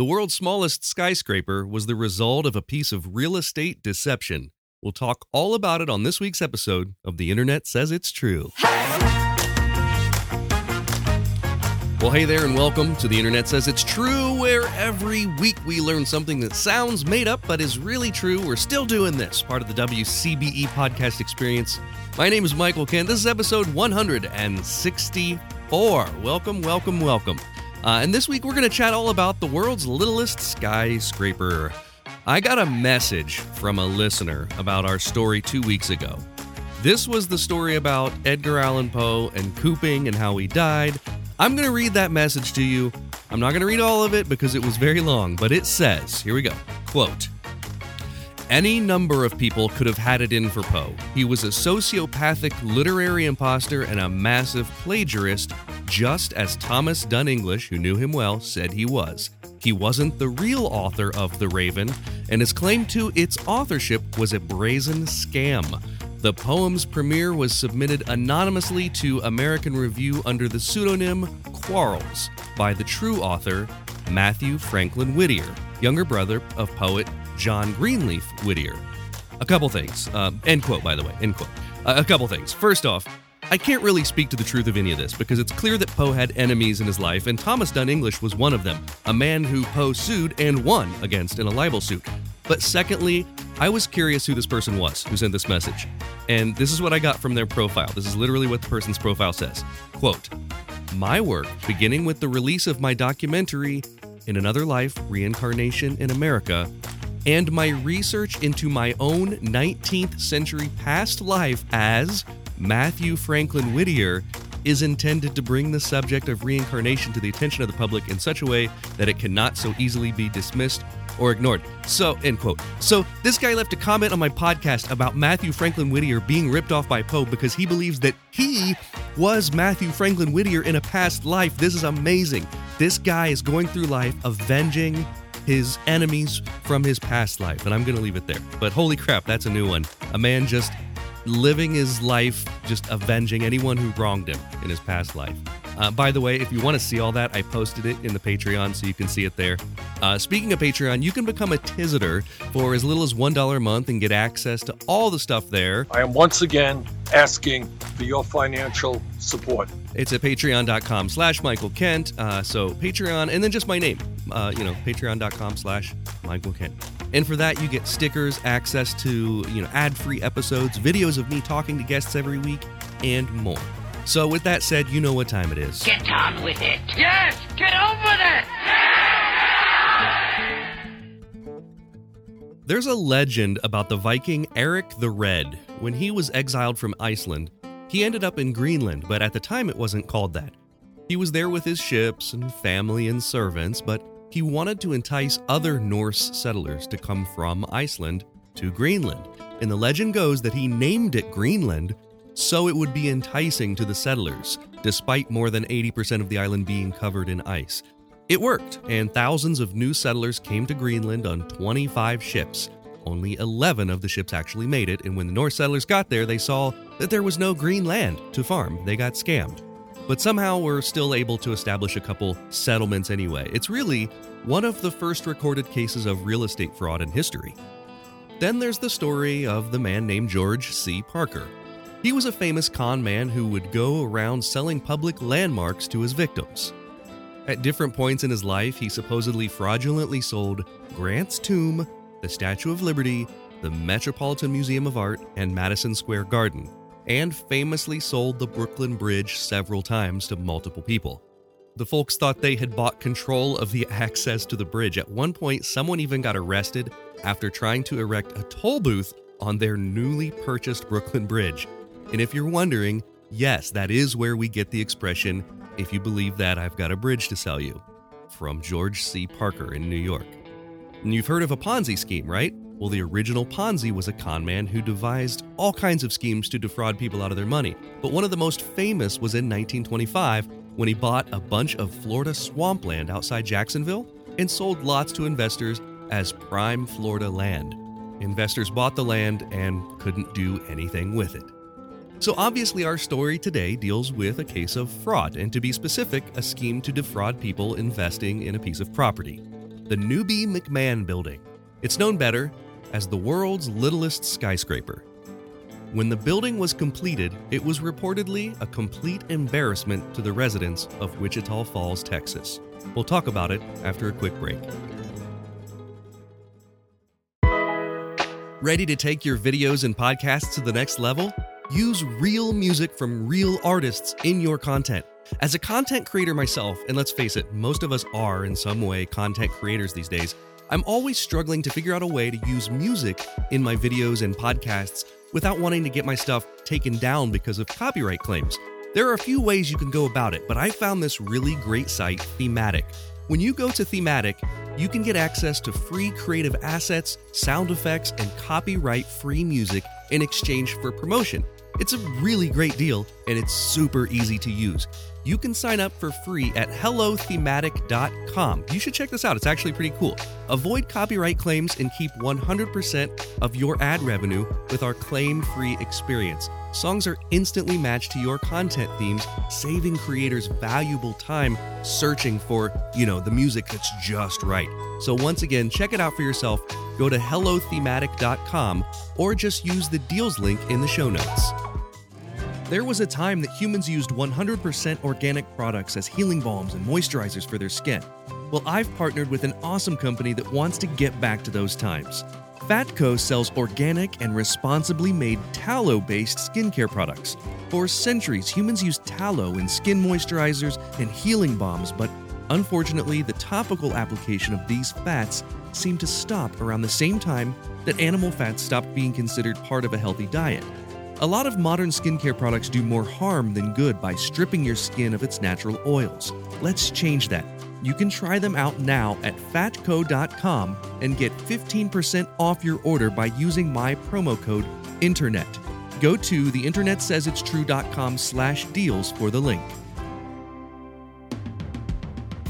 The world's smallest skyscraper was the result of a piece of real estate deception. We'll talk all about it on this week's episode of The Internet Says It's True. Well, hey there, and welcome to The Internet Says It's True, where every week we learn something that sounds made up but is really true. We're still doing this, part of the WCBE podcast experience. My name is Michael Kent. This is episode 164. Welcome. And this week we're going to chat all about the world's littlest skyscraper. I got a message from a listener about our story 2 weeks ago. This was the story about Edgar Allan Poe and Cooping and how he died. I'm going to read that message to you. I'm not going to read all of it because it was very long, but it says, here we go, quote, "Any number of people could have had it in for Poe. He was a sociopathic literary imposter and a massive plagiarist, just as Thomas Dunn English, who knew him well, said he was. He wasn't the real author of The Raven, and his claim to its authorship was a brazen scam. The poem's premiere was submitted anonymously to American Review under the pseudonym Quarles by the true author, Matthew Franklin Whittier, younger brother of poet John Greenleaf Whittier." A couple things. End quote, by the way. End quote. A couple things. First off, I can't really speak to the truth of any of this because it's clear that Poe had enemies in his life, and Thomas Dunn English was one of them, a man who Poe sued and won against in a libel suit. But secondly, I was curious who this person was who sent this message. And this is what I got from their profile. This is literally what the person's profile says. Quote, "My work, beginning with the release of my documentary, In Another Life, Reincarnation in America, and my research into my own 19th century past life as Matthew Franklin Whittier, is intended to bring the subject of reincarnation to the attention of the public in such a way that it cannot so easily be dismissed or ignored." So, end quote. So this guy left a comment on my podcast about Matthew Franklin Whittier being ripped off by Poe because he believes that he was Matthew Franklin Whittier in a past life. This is amazing. This guy is going through life avenging his enemies from his past life. And I'm going to leave it there. But holy crap, that's a new one. A man just living his life, just avenging anyone who wronged him in his past life. By the way, if you want to see all that, I posted it in the Patreon, so you can see it there. Speaking of Patreon, you can become a Tizitor for as little as $1 a month and get access to all the stuff there. I am once again asking for your financial support. It's at patreon.com/Michael Kent. So Patreon, and then just my name, patreon.com/Michael Kent. And for that, you get stickers, access to, ad-free episodes, videos of me talking to guests every week, and more. So with that said, you know what time it is. Get on with it. Yes, get over it. There's a legend about the Viking Eric the Red. When he was exiled from Iceland, he ended up in Greenland, but at the time it wasn't called that. He was there with his ships and family and servants, but he wanted to entice other Norse settlers to come from Iceland to Greenland. And the legend goes that he named it Greenland so it would be enticing to the settlers, despite more than 80% of the island being covered in ice. It worked, and thousands of new settlers came to Greenland on 25 ships. Only 11 of the ships actually made it, and when the Norse settlers got there, they saw that there was no green land to farm. They got scammed. But somehow we're still able to establish a couple settlements anyway. It's really one of the first recorded cases of real estate fraud in history. Then there's the story of the man named George C. Parker. He was a famous con man who would go around selling public landmarks to his victims. At different points in his life, he supposedly fraudulently sold Grant's Tomb, the Statue of Liberty, the Metropolitan Museum of Art, and Madison Square Garden, and famously sold the Brooklyn Bridge several times to multiple people. The folks thought they had bought control of the access to the bridge. At one point, someone even got arrested after trying to erect a toll booth on their newly purchased Brooklyn Bridge. And if you're wondering, yes, that is where we get the expression, "If you believe that, I've got a bridge to sell you," from George C. Parker in New York. And you've heard of a Ponzi scheme, right? Well, the original Ponzi was a con man who devised all kinds of schemes to defraud people out of their money. But one of the most famous was in 1925 when he bought a bunch of Florida swampland outside Jacksonville and sold lots to investors as prime Florida land. Investors bought the land and couldn't do anything with it. So obviously our story today deals with a case of fraud, and to be specific, a scheme to defraud people investing in a piece of property. the Newby McMahon Building. It's known better as the world's littlest skyscraper. When the building was completed, it was reportedly a complete embarrassment to the residents of Wichita Falls, Texas. We'll talk about it after a quick break. Ready to take your videos and podcasts to the next level? Use real music from real artists in your content. As a content creator myself, and let's face it, most of us are in some way content creators these days, I'm always struggling to figure out a way to use music in my videos and podcasts without wanting to get my stuff taken down because of copyright claims. There are a few ways you can go about it, but I found this really great site, Thematic. When you go to Thematic, you can get access to free creative assets, sound effects, and copyright-free music in exchange for promotion. It's a really great deal, and it's super easy to use. You can sign up for free at hellothematic.com. You should check this out. It's actually pretty cool. Avoid copyright claims and keep 100% of your ad revenue with our claim-free experience. Songs are instantly matched to your content themes, saving creators valuable time searching for, the music that's just right. So once again, check it out for yourself. Go to hellothematic.com or just use the deals link in the show notes. There was a time that humans used 100% organic products as healing balms and moisturizers for their skin. Well, I've partnered with an awesome company that wants to get back to those times. Fatco sells organic and responsibly made tallow-based skincare products. For centuries, humans used tallow in skin moisturizers and healing balms, but unfortunately, the topical application of these fats seemed to stop around the same time that animal fats stopped being considered part of a healthy diet. A lot of modern skincare products do more harm than good by stripping your skin of its natural oils. Let's change that. You can try them out now at fatco.com and get 15% off your order by using my promo code INTERNET. Go to theinternetsaysitstrue.com/deals for the link.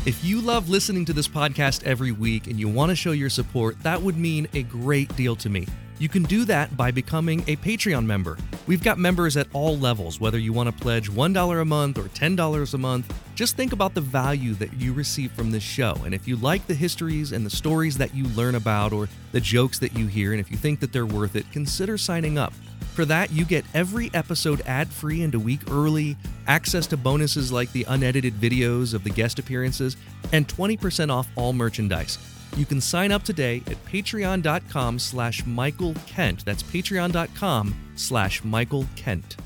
If you love listening to this podcast every week and you want to show your support, that would mean a great deal to me. You can do that by becoming a Patreon member. We've got members at all levels, whether you want to pledge $1 a month or $10 a month. Just think about the value that you receive from this show. And if you like the histories and the stories that you learn about or the jokes that you hear, and if you think that they're worth it, consider signing up. For that, you get every episode ad-free and a week early, access to bonuses like the unedited videos of the guest appearances, and 20% off all merchandise. You can sign up today at patreon.com/Michael Kent. That's patreon.com/Michael Kent.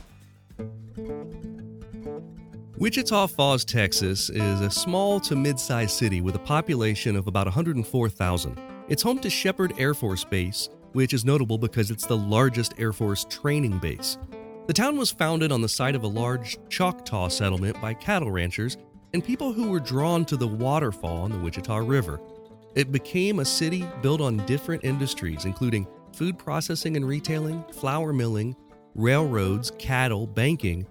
Wichita Falls, Texas is a small to mid-sized city with a population of about 104,000. It's home to Sheppard Air Force Base, which is notable because it's the largest Air Force training base. The town was founded on the site of a large Choctaw settlement by cattle ranchers and people who were drawn to the waterfall on the Wichita River. It became a city built on different industries, including food processing and retailing, flour milling, railroads, cattle, banking,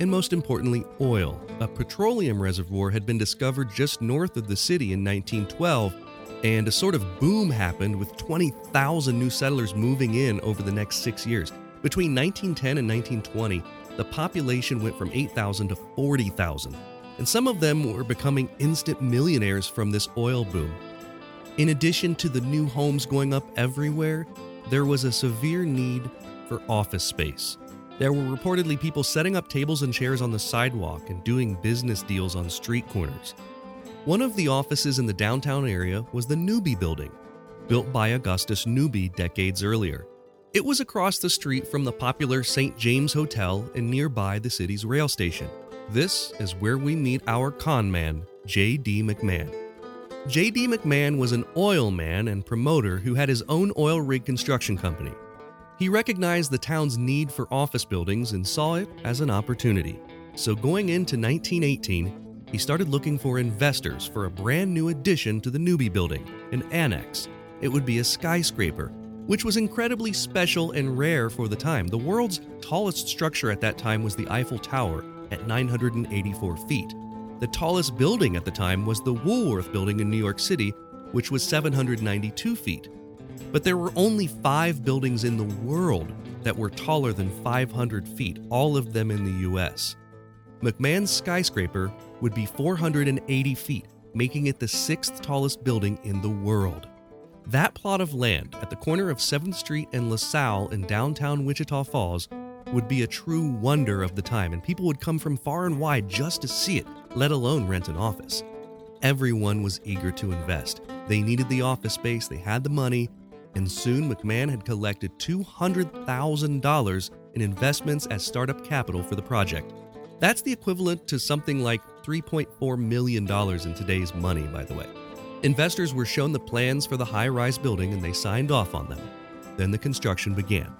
and most importantly, oil. A petroleum reservoir had been discovered just north of the city in 1912, and a sort of boom happened with 20,000 new settlers moving in over the next 6 years. Between 1910 and 1920, the population went from 8,000 to 40,000, and some of them were becoming instant millionaires from this oil boom. In addition to the new homes going up everywhere, there was a severe need for office space. There were reportedly people setting up tables and chairs on the sidewalk and doing business deals on street corners. One of the offices in the downtown area was the Newby Building, built by Augustus Newby decades earlier. It was across the street from the popular St. James Hotel and nearby the city's rail station. This is where we meet our con man, J.D. McMahon. J.D. McMahon was an oil man and promoter who had his own oil rig construction company. He recognized the town's need for office buildings and saw it as an opportunity. So going into 1918, he started looking for investors for a brand new addition to the Newby Building, an annex. It would be a skyscraper, which was incredibly special and rare for the time. The world's tallest structure at that time was the Eiffel Tower at 984 feet. The tallest building at the time was the Woolworth Building in New York City, which was 792 feet. But there were only 5 buildings in the world that were taller than 500 feet, all of them in the U.S. McMahon's skyscraper would be 480 feet, making it the 6th tallest building in the world. That plot of land at the corner of 7th Street and LaSalle in downtown Wichita Falls would be a true wonder of the time, and people would come from far and wide just to see it, let alone rent an office. Everyone was eager to invest. They needed the office space, they had the money, and soon McMahon had collected $200,000 in investments as startup capital for the project. That's the equivalent to something like $3.4 million in today's money, by the way. Investors were shown the plans for the high-rise building and they signed off on them. Then the construction began.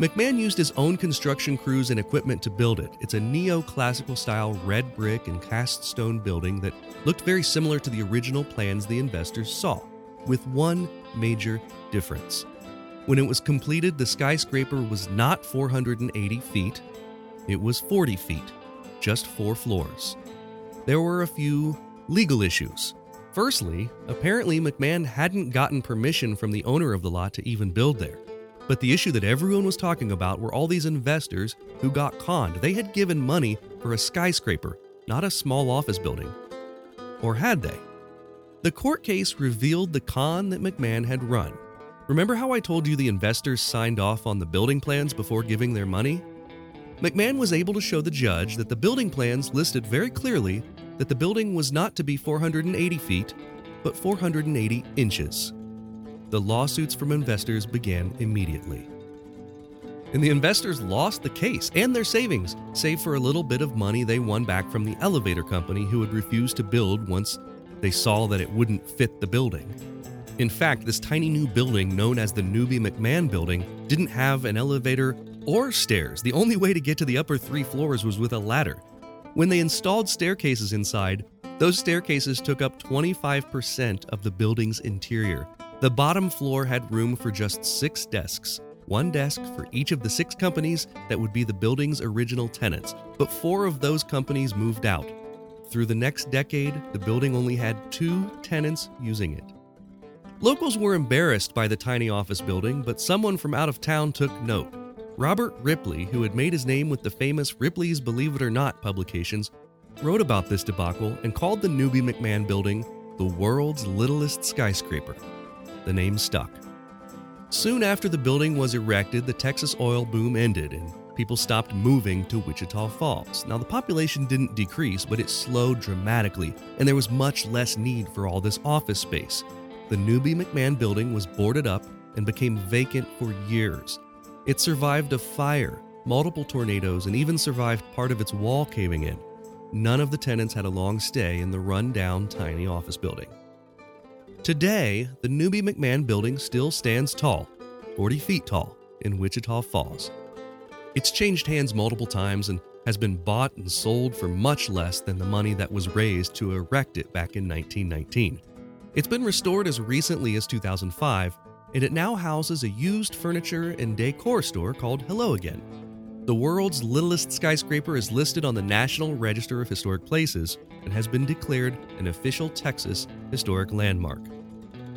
McMahon used his own construction crews and equipment to build it. It's a neoclassical-style red brick and cast stone building that looked very similar to the original plans the investors saw, with one major difference. When it was completed, the skyscraper was not 480 feet, it was 40 feet, just 4 floors. There were a few legal issues. Firstly, apparently McMahon hadn't gotten permission from the owner of the lot to even build there. But the issue that everyone was talking about were all these investors who got conned. They had given money for a skyscraper, not a small office building. Or had they? The court case revealed the con that McMahon had run. Remember how I told you the investors signed off on the building plans before giving their money? McMahon was able to show the judge that the building plans listed very clearly that the building was not to be 480 feet, but 480 inches. The lawsuits from investors began immediately. And the investors lost the case and their savings, save for a little bit of money they won back from the elevator company who had refused to build once they saw that it wouldn't fit the building. In fact, this tiny new building known as the Newby McMahon Building didn't have an elevator or stairs. The only way to get to the upper 3 floors was with a ladder. When they installed staircases inside, those staircases took up 25% of the building's interior. The bottom floor had room for just 6 desks, 1 desk for each of the 6 companies that would be the building's original tenants, but 4 of those companies moved out. Through the next decade, the building only had 2 tenants using it. Locals were embarrassed by the tiny office building, but someone from out of town took note. Robert Ripley, who had made his name with the famous Ripley's Believe It or Not publications, wrote about this debacle and called the Newby McMahon Building the world's littlest skyscraper. The name stuck. Soon after the building was erected, the Texas oil boom ended and people stopped moving to Wichita Falls. Now, the population didn't decrease, but it slowed dramatically, and there was much less need for all this office space. The Newby McMahon Building was boarded up and became vacant for years. It survived a fire, multiple tornadoes, and even survived part of its wall caving in. None of the tenants had a long stay in the run-down tiny office building. Today, the Newby McMahon Building still stands tall, 40 feet tall, in Wichita Falls. It's changed hands multiple times and has been bought and sold for much less than the money that was raised to erect it back in 1919. It's been restored as recently as 2005, and it now houses a used furniture and decor store called Hello Again. The world's littlest skyscraper is listed on the National Register of Historic Places and has been declared an official Texas historic landmark.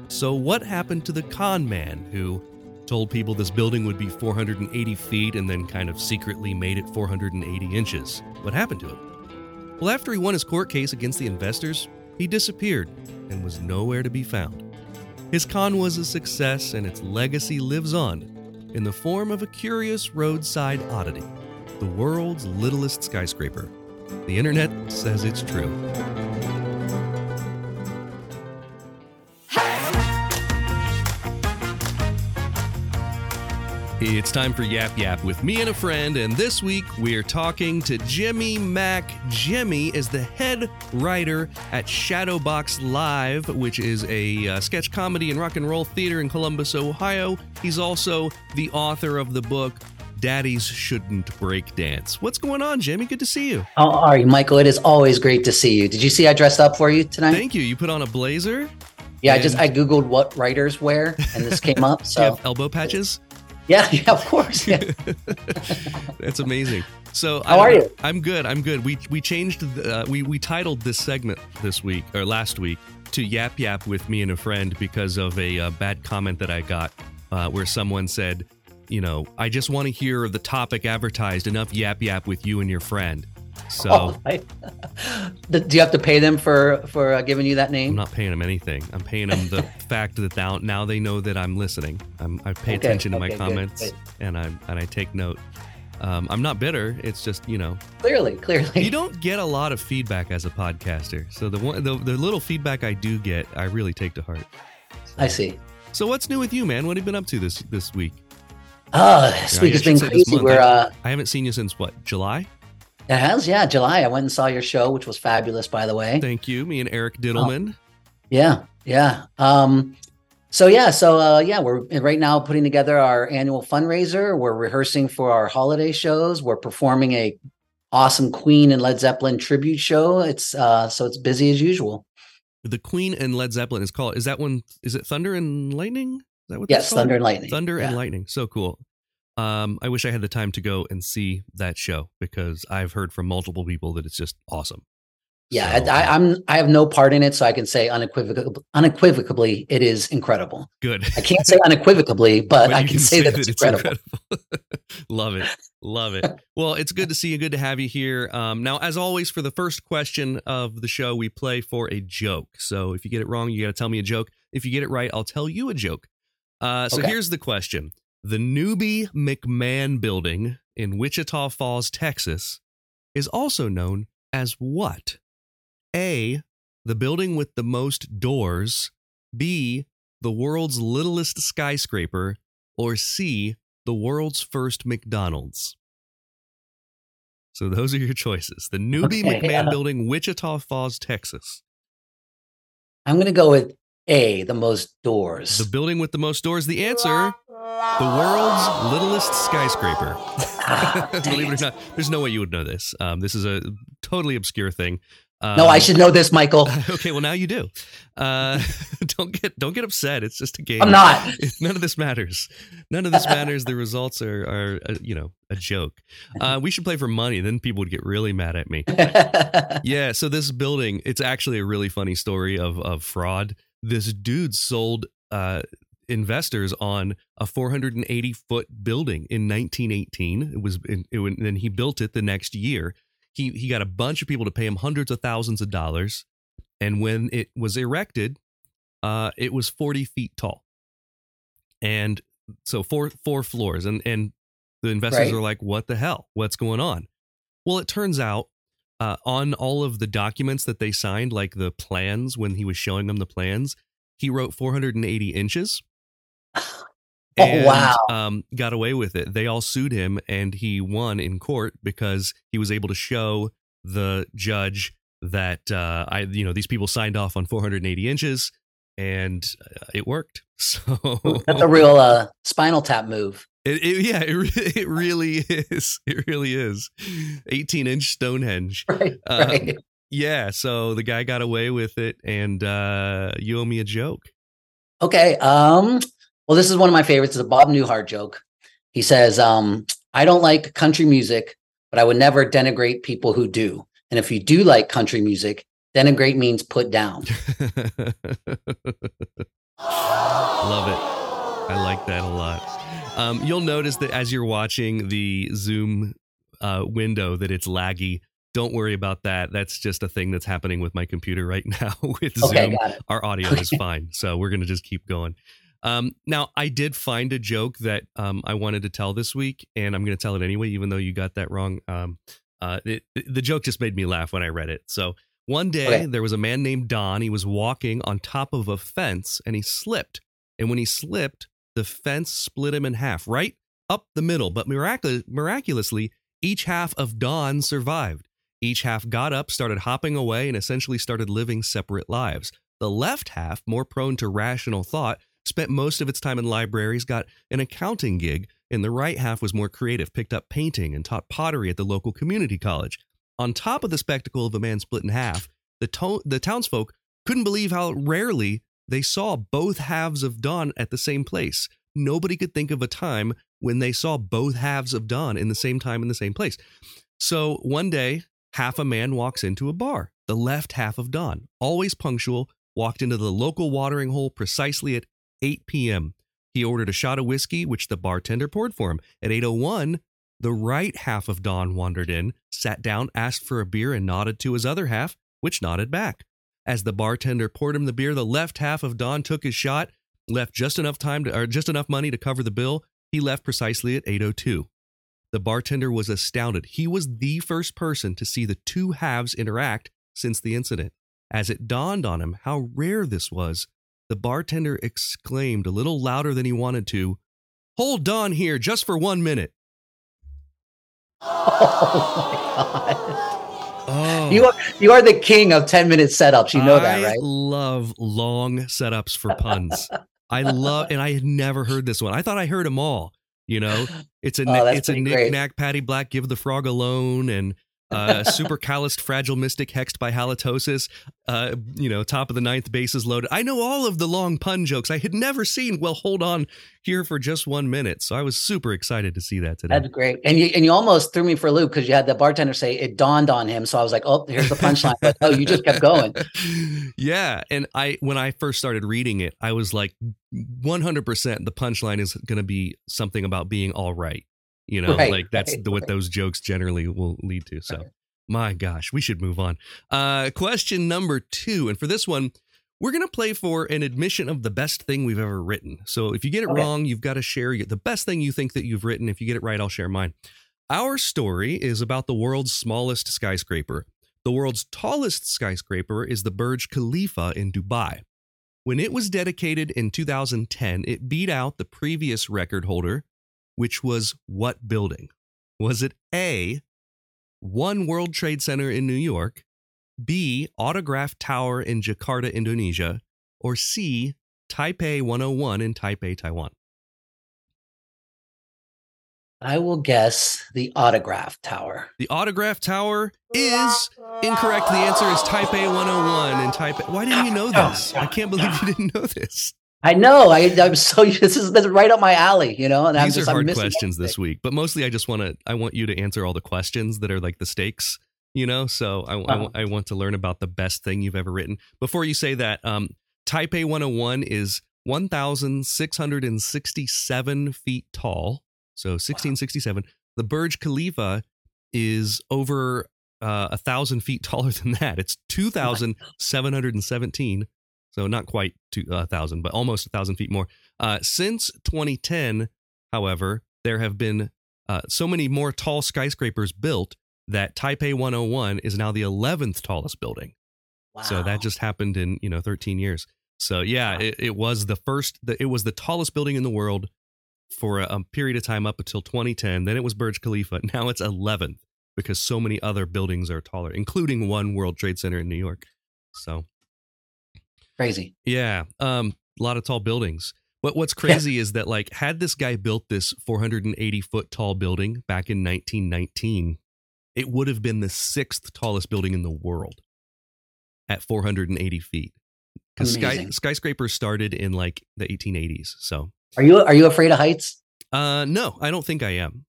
So what happened to the con man who told people this building would be 480 feet and then kind of secretly made it 480 inches? What happened to him? Well, after he won his court case against the investors, he disappeared and was nowhere to be found. His con was a success and its legacy lives on in the form of a curious roadside oddity, the world's littlest skyscraper. The internet says it's true. It's time for Yap Yap with me and a friend, and this week we're talking to Jimmy Mak. Jimmy is the head writer at Shadowbox Live, which is a sketch comedy and rock and roll theater in Columbus, Ohio. He's also the author of the book Daddies Shouldn't Break Dance. What's going on, Jimmy? Good to see you. How are you, Michael? It is always great to see you. Did you see I dressed up for you tonight? Thank you. You put on a blazer? Yeah, and I Googled what writers wear, and this came up. So. You have elbow patches? Yeah, of course. Yeah. That's amazing. So how are you? I'm good. We changed. We titled this segment this week or last week to Yap Yap with me and a friend because of a bad comment that I got where someone said, I just want to hear the topic advertised. Enough Yap Yap with you and your friend. So, do you have to pay them for giving you that name? I'm not paying them anything. I'm paying them the fact that now they know that I'm listening. I pay attention to my comments. and I take note. I'm not bitter. It's just, Clearly. You don't get a lot of feedback as a podcaster. So the little feedback I do get, I really take to heart. So, I see. So what's new with you, man? What have you been up to this week? This week has been crazy. I haven't seen you since, what, July? It has, yeah, July. I went and saw your show, which was fabulous, by the way. Thank you. Me and Eric Diddleman. Yeah. So we're right now putting together our annual fundraiser. We're rehearsing for our holiday shows. We're performing a awesome Queen and Led Zeppelin tribute show. So it's busy as usual. The Queen and Led Zeppelin is called. Is that one? Is it Thunder and Lightning? Is that what? Yes, Thunder and Lightning. Thunder and Lightning. So cool. I wish I had the time to go and see that show because I've heard from multiple people that it's just awesome. Yeah, so, I have no part in it, so I can say unequivocally, it is incredible. Good. I can't say unequivocally, but I can say that it's incredible. Love it. Well, it's good to see you. Good to have you here. Now, as always, for the first question of the show, we play for a joke. So if you get it wrong, you got to tell me a joke. If you get it right, I'll tell you a joke. Here's the question. The Newby McMahon Building in Wichita Falls, Texas, is also known as what? A, the building with the most doors, B, the world's littlest skyscraper, or C, the world's first McDonald's. So those are your choices. The Newby McMahon Building, Wichita Falls, Texas. I'm going to go with A, the most doors. The building with the most doors. The answer, the world's littlest skyscraper. Believe it or not, there's no way you would know this. This is a totally obscure thing. No, I should know this, Michael. Okay, well now you do. Don't get upset. It's just a game. I'm not. None of this matters. The results are a joke. We should play for money. Then people would get really mad at me. Yeah. So this building, it's actually a really funny story of fraud. This dude sold investors on a 480-foot building in 1918. Then he built it the next year. He got a bunch of people to pay him hundreds of thousands of dollars, and when it was erected, it was 40 feet tall, and so four floors. And the investors were like, "What the hell? What's going on?" Well, it turns out on all of the documents that they signed, like the plans, when he was showing them the plans, he wrote 480 inches. And, got away with it. They all sued him, and he won in court because he was able to show the judge that these people signed off on 480 inches, and it worked. So that's a real Spinal Tap move. It really is. 18-inch Stonehenge. Right. Yeah. So the guy got away with it, and you owe me a joke. Okay. Well, this is one of my favorites. It's a Bob Newhart joke. He says, I don't like country music, but I would never denigrate people who do. And if you do like country music, denigrate means put down. Love it. I like that a lot. You'll notice that as you're watching the Zoom window that it's laggy. Don't worry about that. That's just a thing that's happening with my computer right now with Zoom. Our audio is fine. So we're going to just keep going. Now, I did find a joke that I wanted to tell this week, and I'm going to tell it anyway, even though you got that wrong. The joke just made me laugh when I read it. So one day there was a man named Don. He was walking on top of a fence, and he slipped. And when he slipped, the fence split him in half, right up the middle. But miraculously, each half of Don survived. Each half got up, started hopping away, and essentially started living separate lives. The left half, more prone to rational thought, spent most of its time in libraries, got an accounting gig, and the right half was more creative, picked up painting and taught pottery at the local community college. On top of the spectacle of a man split in half, the townsfolk couldn't believe how rarely they saw both halves of Don at the same place. Nobody could think of a time when they saw both halves of Don in the same time in the same place. So one day, half a man walks into a bar. The left half of Don, always punctual, walked into the local watering hole precisely at 8 p.m. He ordered a shot of whiskey, which the bartender poured for him. At 8:01, The right half of Don wandered in, sat down, asked for a beer, and nodded to his other half, which nodded back. As the bartender poured him the beer, the left half of Don took his shot, left just enough money to cover the bill. He left precisely at 8:02. The bartender was astounded. He was the first person to see the two halves interact since the incident. As it dawned on him how rare this was, the bartender exclaimed a little louder than he wanted to, "Hold Don here just for 1 minute." Oh, my God. Oh. You are the king of 10-minute setups. You know that, right? I love long setups for puns. And I had never heard this one. I thought I heard them all. You know, it's a knick-knack, patty black, give the frog a loan, and super calloused, fragile mystic, hexed by halitosis, top of the ninth, bases loaded. I know all of the long pun jokes I had never seen. Well, hold on here for just 1 minute. So I was super excited to see that today. That's great. And you almost threw me for a loop because you had the bartender say it dawned on him. So I was like, oh, here's the punchline. But oh, you just kept going. Yeah. And when I first started reading it, I was like, 100% the punchline is going to be something about being all right. You know, right, like that's what those jokes generally will lead to. So, my gosh, we should move on. Question number 2. And for this one, we're going to play for an admission of the best thing we've ever written. So if you get it wrong, you've got to share the best thing you think that you've written. If you get it right, I'll share mine. Our story is about the world's smallest skyscraper. The world's tallest skyscraper is the Burj Khalifa in Dubai. When it was dedicated in 2010, it beat out the previous record holder, which was what building? Was it A, One World Trade Center in New York, B, Autograph Tower in Jakarta, Indonesia, or C, Taipei 101 in Taipei, Taiwan? I will guess the Autograph Tower. The Autograph Tower is incorrect. The answer is Taipei 101 in Taipei. Why didn't you know this? I can't believe you didn't know this. I know. I'm so. This is right up my alley, you know. And I'm hard questions everything this week, but mostly I just want you to answer all the questions that are like the stakes, you know. So I want to learn about the best thing you've ever written. Before you say that, Taipei 101 is 1,667 feet tall, so 1667. Wow. The Burj Khalifa is over 1,000 feet taller than that. It's 2,717. So not quite 1,000, but almost 1,000 feet more. Since 2010, however, there have been so many more tall skyscrapers built that Taipei 101 is now the 11th tallest building. Wow. So that just happened in 13 years. So yeah, wow. It was the first. It was the tallest building in the world for a period of time up until 2010. Then it was Burj Khalifa. Now it's 11th because so many other buildings are taller, including One World Trade Center in New York. So. Crazy. Yeah. A lot of tall buildings. But what's crazy is that, like, had this guy built this 480 foot tall building back in 1919, it would have been the 6th tallest building in the world at 480 feet. Because skyscrapers started in like the 1880s. So are you afraid of heights? No, I don't think I am.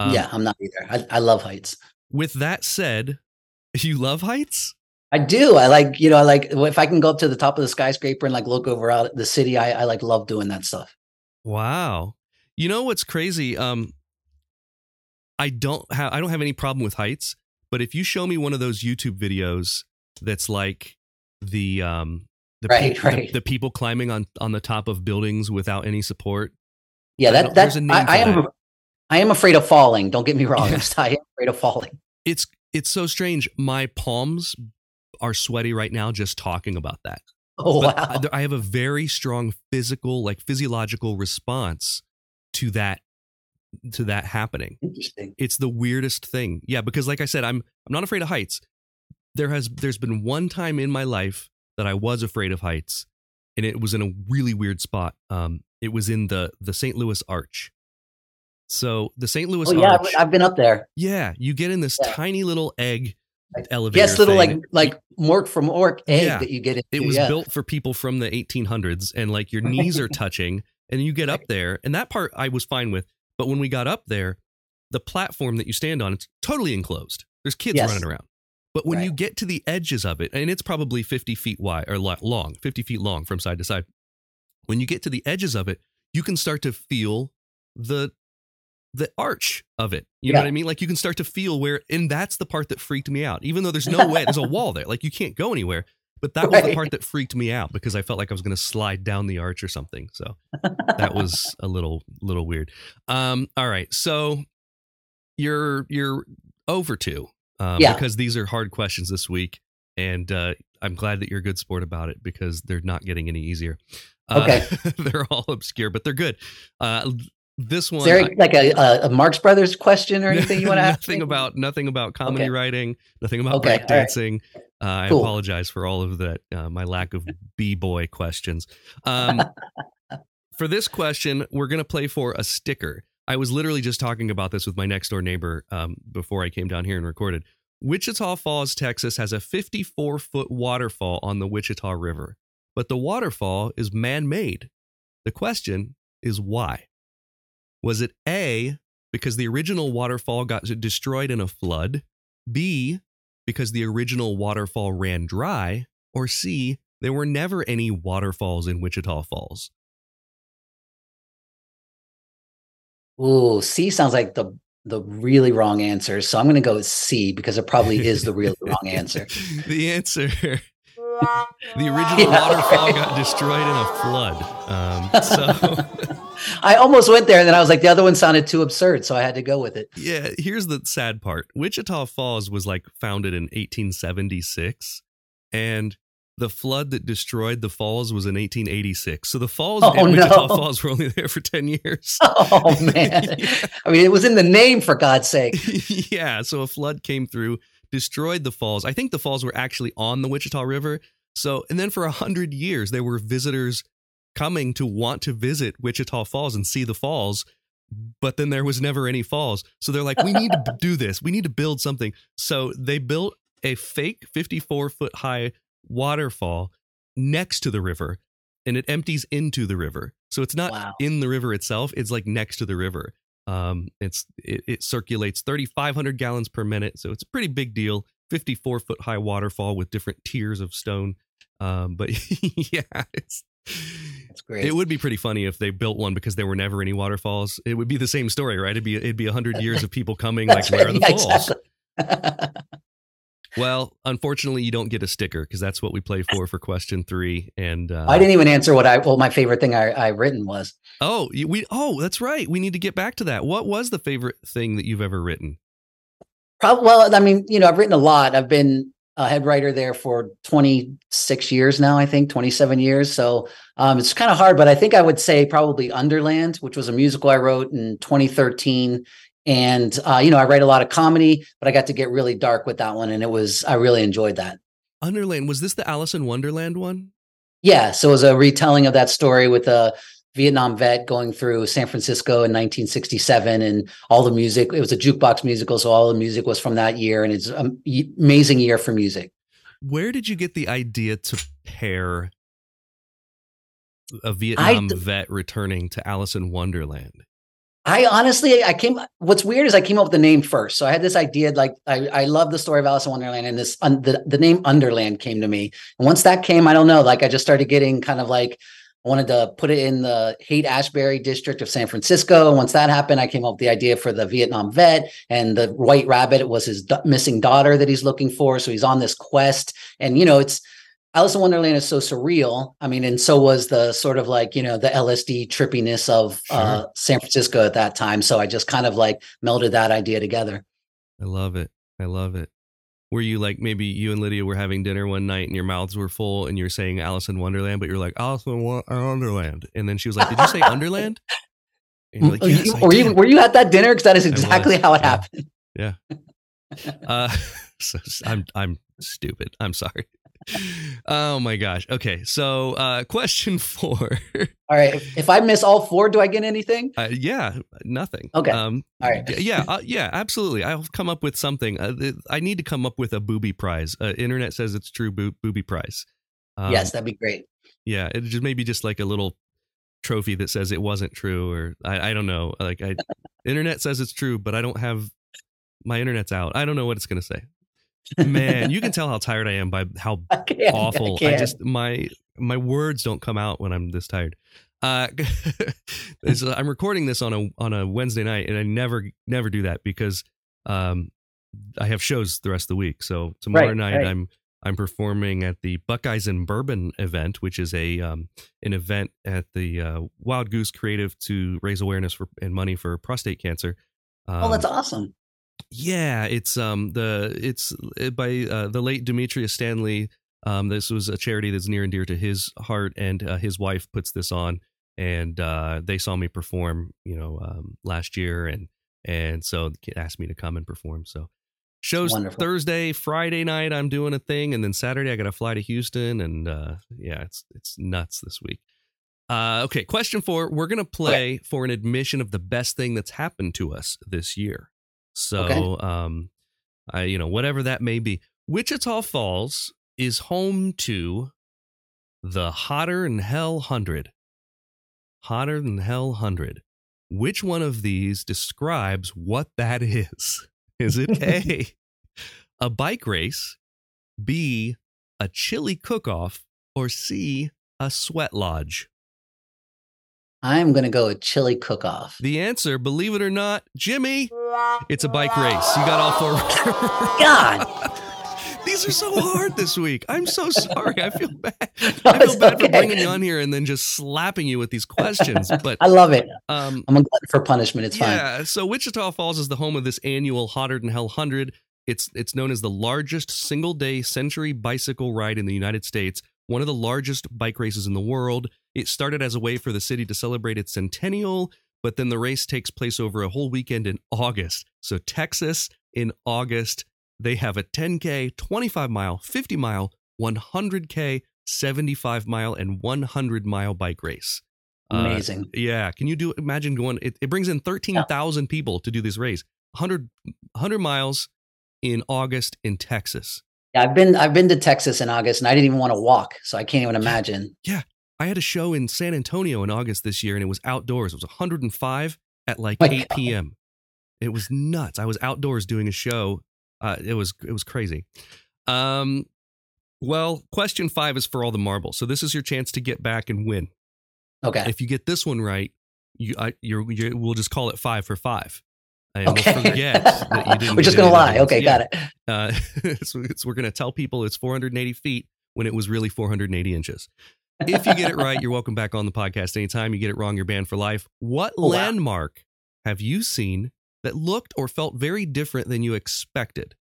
Yeah, I'm not either. I love heights. With that said, you love heights? I do. I like if I can go up to the top of the skyscraper and like look over out the city, I like love doing that stuff. Wow. You know what's crazy? I don't have any problem with heights, but if you show me one of those YouTube videos that's like the people climbing on the top of buildings without any support. Yeah, I am afraid of falling. Don't get me wrong. Yeah. I am afraid of falling. It's so strange. My palms are sweaty right now just talking about that. Oh, but wow. I have a very strong physiological response to that happening. Interesting. It's the weirdest thing. Yeah, because like I said, I'm not afraid of heights. There's been one time in my life that I was afraid of heights, and it was in a really weird spot. It was in the St. Louis Arch. So the St. Louis Arch. Yeah, I've been up there. Yeah, you get in this tiny little egg elevator. Yes, little thing. like Mork from Ork egg that you get into. It was built for people from the 1800s, and like your knees are touching, and you get up there, and that part I was fine with. But when we got up there, the platform that you stand on, it's totally enclosed. There's kids running around. But when you get to the edges of it, and it's probably 50 feet wide or long, 50 feet long from side to side. When you get to the edges of it, you can start to feel the the arch of it. You know what I mean? Like, you can start to feel where, and that's the part that freaked me out, even though there's no way, there's a wall there. Like, you can't go anywhere. But that was the part that freaked me out, because I felt like I was going to slide down the arch or something. So that was a little weird. All right. So you're over two, because these are hard questions this week. And I'm glad that you're a good sport about it, because they're not getting any easier. Okay. They're all obscure, but they're good. This one, is there like a Marx Brothers question or anything you want to ask? Nothing about comedy writing, nothing about breakdancing. Right. Cool. I apologize for all of that, my lack of b-boy questions. For this question, we're going to play for a sticker. I was literally just talking about this with my next door neighbor before I came down here and recorded. Wichita Falls, Texas has a 54-foot waterfall on the Wichita River, but the waterfall is man-made. The question is why? Was it A, because the original waterfall got destroyed in a flood, B, because the original waterfall ran dry, or C, there were never any waterfalls in Wichita Falls? Ooh, C sounds like the really wrong answer. So I'm going to go with C, because it probably is the really wrong answer. The answer, the original waterfall got destroyed in a flood. I almost went there, and then I was like, the other one sounded too absurd, so I had to go with it. Yeah, here's the sad part. Wichita Falls was founded in 1876, and the flood that destroyed the falls was in 1886. So the falls in Wichita Falls were only there for 10 years. Oh, man. Yeah. I mean, it was in the name, for God's sake. Yeah, so a flood came through, destroyed the falls. I think the falls were actually on the Wichita River. So, and then for 100 years, there were visitors coming to want to visit Wichita Falls and see the falls, but then there was never any falls. So they're like, we need to do this. We need to build something. So they built a fake 54-foot high waterfall next to the river, and it empties into the river. So it's not in the river itself. It's next to the river. It circulates 3,500 gallons per minute. So it's a pretty big deal. 54-foot high waterfall with different tiers of stone. But yeah, that's great. It would be pretty funny if they built one because there were never any waterfalls. It would be the same story, right? It'd be 100 years of people coming where are the falls? Exactly. Well, unfortunately, you don't get a sticker because that's what we play for question three. And I didn't even answer what my favorite thing I written was. Oh, that's right. We need to get back to that. What was the favorite thing that you've ever written? Well, I mean, I've written a lot. I've been a head writer there for 26 years now, I think 27 years. So it's kind of hard, but I think I would say probably Underland, which was a musical I wrote in 2013. And, I write a lot of comedy, but I got to get really dark with that one. And I really enjoyed that. Underland. Was this the Alice in Wonderland one? Yeah. So it was a retelling of that story with a Vietnam vet going through San Francisco in 1967, and all the music. It was a jukebox musical. So all the music was from that year. And it's an amazing year for music. Where did you get the idea to pair a Vietnam vet returning to Alice in Wonderland? What's weird is I came up with the name first. So I had this idea, I love the story of Alice in Wonderland, and this, the name Underland came to me. And once that came, I don't know, I just started getting I wanted to put it in the Haight-Ashbury district of San Francisco. And once that happened, I came up with the idea for the Vietnam vet, and the white rabbit was his missing daughter that he's looking for. So he's on this quest, and it's, Alice in Wonderland is so surreal. I mean, and so was the sort of the LSD trippiness of San Francisco at that time. So I just kind of melded that idea together. I love it. I love it. Were you maybe you and Lydia were having dinner one night and your mouths were full and you're saying Alice in Wonderland, but you're like Alice in Wonderland. And then she was like, did you say Underland? And you're like, yes, were you at that dinner? Because that is exactly how it happened. Yeah. So I'm stupid. I'm sorry. Oh my gosh. Okay. So, question four. All right. If I miss all four, do I get anything? Yeah, nothing. Okay. All right. Yeah, absolutely. I'll come up with something. I need to come up with a booby prize. Internet says it's true booby prize. Yes, that'd be great. Yeah. It just maybe just a little trophy that says it wasn't true, or I don't know. Internet says it's true, but I don't have my internet's out. I don't know what it's going to say. Man, you can tell how tired I am by how awful. I just my words don't come out when I'm this tired. I'm recording this on a Wednesday night, and I never do that because I have shows the rest of the week. So tomorrow night. I'm performing at the Buckeyes and Bourbon event, which is a an event at the Wild Goose Creative to raise awareness and money for prostate cancer. Oh, that's awesome! Yeah, it's by the late Demetrius Stanley. This was a charity that's near and dear to his heart, and his wife puts this on. And they saw me perform, last year, and so the kid asked me to come and perform. So shows Thursday, Friday night I'm doing a thing, and then Saturday I got to fly to Houston, and it's nuts this week. Okay, question 4. We're gonna play for an admission of the best thing that's happened to us this year. So whatever that may be. Wichita Falls is home to the Hotter Than Hell 100. Hotter Than Hell 100. Which one of these describes what that is? Is it A, a bike race, B, a chili cook-off, or C, a sweat lodge? I'm going to go with chili cook-off. The answer, believe it or not, Jimmy, it's a bike race. You got all 4 right. God. These are so hard this week. I'm so sorry. I feel bad. For bringing you on here and then just slapping you with these questions. But I love it. I'm a glutton for punishment. It's fine. Yeah. So Wichita Falls is the home of this annual Hotter Than Hell 100. It's known as the largest single day century bicycle ride in the United States. One of the largest bike races in the world. It started as a way for the city to celebrate its centennial, but then the race takes place over a whole weekend in August. So Texas in August. They have a 10K, 25-mile, 50-mile, 100K, 75-mile, and 100-mile bike race. Amazing. Yeah. Can you imagine going? It brings in 13,000 people to do this race. 100 miles in August in Texas. Yeah, I've been to Texas in August, and I didn't even want to walk, so I can't even imagine. Yeah. I had a show in San Antonio in August this year, and it was outdoors. It was 105 at 8 p.m. It was nuts. I was outdoors doing a show. It was crazy. Well, question 5 is for all the marbles. So this is your chance to get back and win. Okay. If you get this one right, we'll just call it 5 for 5. And okay. We'll forget that you didn't. We're just gonna lie. Okay, got it. We're gonna tell people it's 480 feet when it was really 480 inches. If you get it right, you're welcome back on the podcast anytime. You get it wrong, you're banned for life. What landmark have you seen that looked or felt very different than you expected?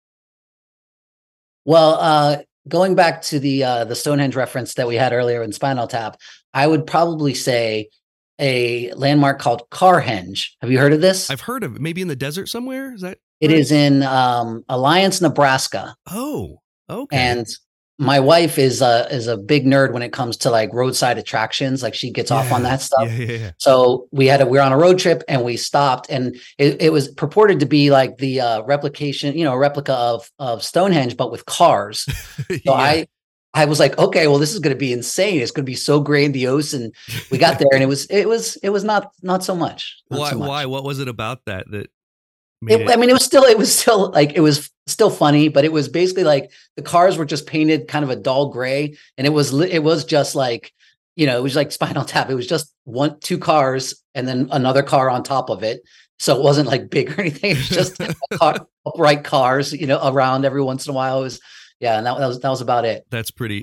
Well, going back to the Stonehenge reference that we had earlier in Spinal Tap, I would probably say a landmark called Carhenge. Have you heard of this? I've heard of it. Maybe in the desert somewhere? Is that it right? Is in Alliance, Nebraska. Oh, okay. And my wife is a big nerd when it comes to roadside attractions. She gets off on that stuff. Yeah. So we're on a road trip and we stopped, and it was purported to be the replication, replica of Stonehenge, but with cars. So yeah. I was like, okay, well, this is going to be insane. It's going to be so grandiose. And we got there, and it was not so much. Why? What was it about that? It was still funny, but it was basically the cars were just painted kind of a dull gray, and it was just it was like Spinal Tap. It was just 1-2 cars and then another car on top of it. So it wasn't big or anything. It was just upright cars, around every once in a while. It was, and that was about it. That's pretty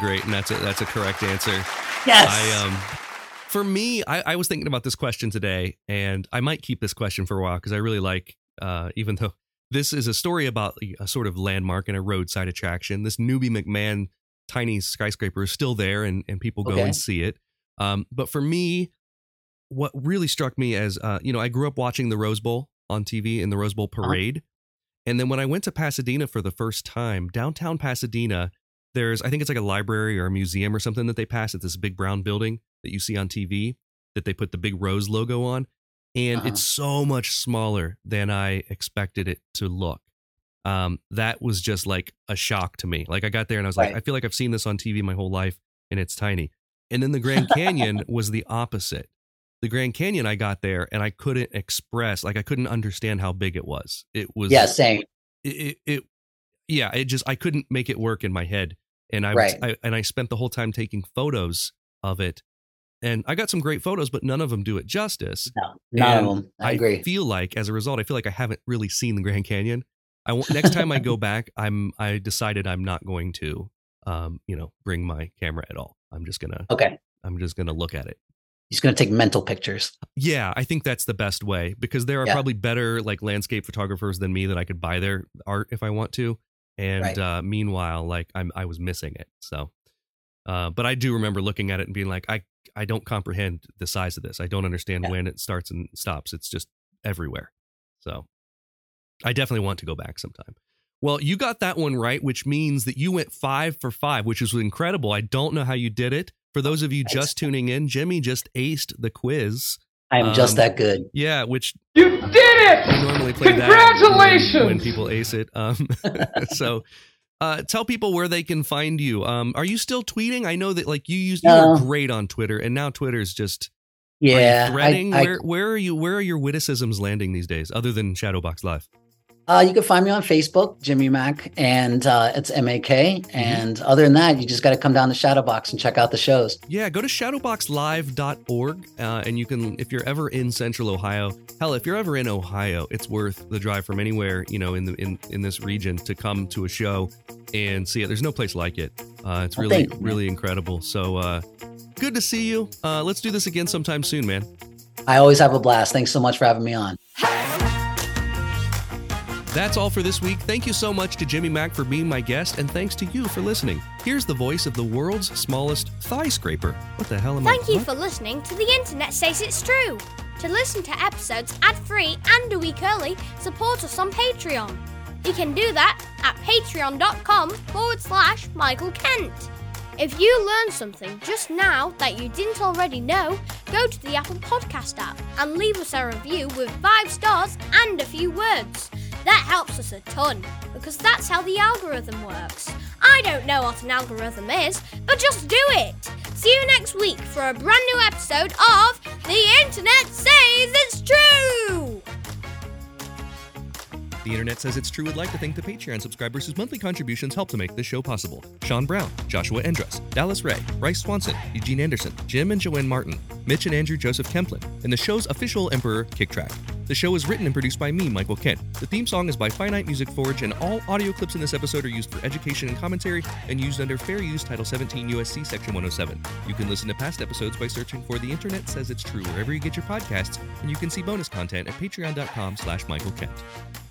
great, and that's a correct answer. Yes. For me, I was thinking about this question today, and I might keep this question for a while because I really even though this is a story about a sort of landmark and a roadside attraction, this Newby McMahon tiny skyscraper is still there, and people go and see it. But for me, what really struck me as, I grew up watching the Rose Bowl on TV and the Rose Bowl parade. Uh-huh. And then when I went to Pasadena for the first time, downtown Pasadena, there's, I think it's a library or a museum or something that they pass at this big brown building that you see on TV that they put the big Rose logo on, and it's so much smaller than I expected it to look. That was just a shock to me. I got there and I was I feel like I've seen this on TV my whole life, and it's tiny. And then the Grand Canyon was the opposite. The Grand Canyon, I got there and I couldn't express, I couldn't understand how big it was. It was same. It just, I couldn't make it work in my head. And I spent the whole time taking photos of it. And I got some great photos, but none of them do it justice. No, none of them. I agree. I feel like I haven't really seen the Grand Canyon. Next time I go back, I decided I'm not going to, bring my camera at all. I'm just going to look at it. He's going to take mental pictures. Yeah, I think that's the best way, because there are probably better landscape photographers than me that I could buy their art if I want to. And meanwhile, I was missing it. So, but I do remember looking at it and being like, I don't comprehend the size of this. I don't understand when it starts and stops. It's just everywhere. So I definitely want to go back sometime. Well, you got that one right, which means that you went 5 for 5, which is incredible. I don't know how you did it. For those of you just tuning in, Jimmy just aced the quiz. I'm just that good. Yeah, which you did it. We normally play congratulations that when people ace it. So tell people where they can find you. Are you still tweeting? I know that you were great on Twitter, and now Twitter is just are you threading? Where are you? Where are your witticisms landing these days, other than Shadowbox Live? You can find me on Facebook, Jimmy Mak, and it's M-A-K. Mm-hmm. And other than that, you just got to come down to Shadowbox and check out the shows. Yeah, go to shadowboxlive.org. And you can, if you're ever in Central Ohio, hell, if you're ever in Ohio, it's worth the drive from anywhere, in this region to come to a show and see it. There's no place like it. It's really, really incredible. So good to see you. Let's do this again sometime soon, man. I always have a blast. Thanks so much for having me on. That's all for this week. Thank you so much to Jimmy Mak for being my guest, and thanks to you for listening. Here's the voice of the world's smallest thigh scraper. What the hell am I? Thank you for listening to The Internet Says It's True. To listen to episodes ad-free and a week early, support us on Patreon. You can do that at patreon.com/Michael Kent. If you learned something just now that you didn't already know, go to the Apple Podcast app and leave us a review with 5 stars and a few words. That helps us a ton, because that's how the algorithm works. I don't know what an algorithm is, but just do it! See you next week for a brand new episode of The Internet Says It's True! The Internet Says It's True would like to thank the Patreon subscribers whose monthly contributions help to make this show possible. Sean Brown, Joshua Endress, Dallas Ray, Bryce Swanson, Eugene Anderson, Jim and Joanne Martin, Mitch and Andrew Joseph Kemplin, and the show's official emperor, KickTrack. The show is written and produced by me, Michael Kent. The theme song is by Finite Music Forge, and all audio clips in this episode are used for education and commentary and used under Fair Use Title 17 USC Section 107. You can listen to past episodes by searching for The Internet Says It's True wherever you get your podcasts, and you can see bonus content at patreon.com/Michael Kent.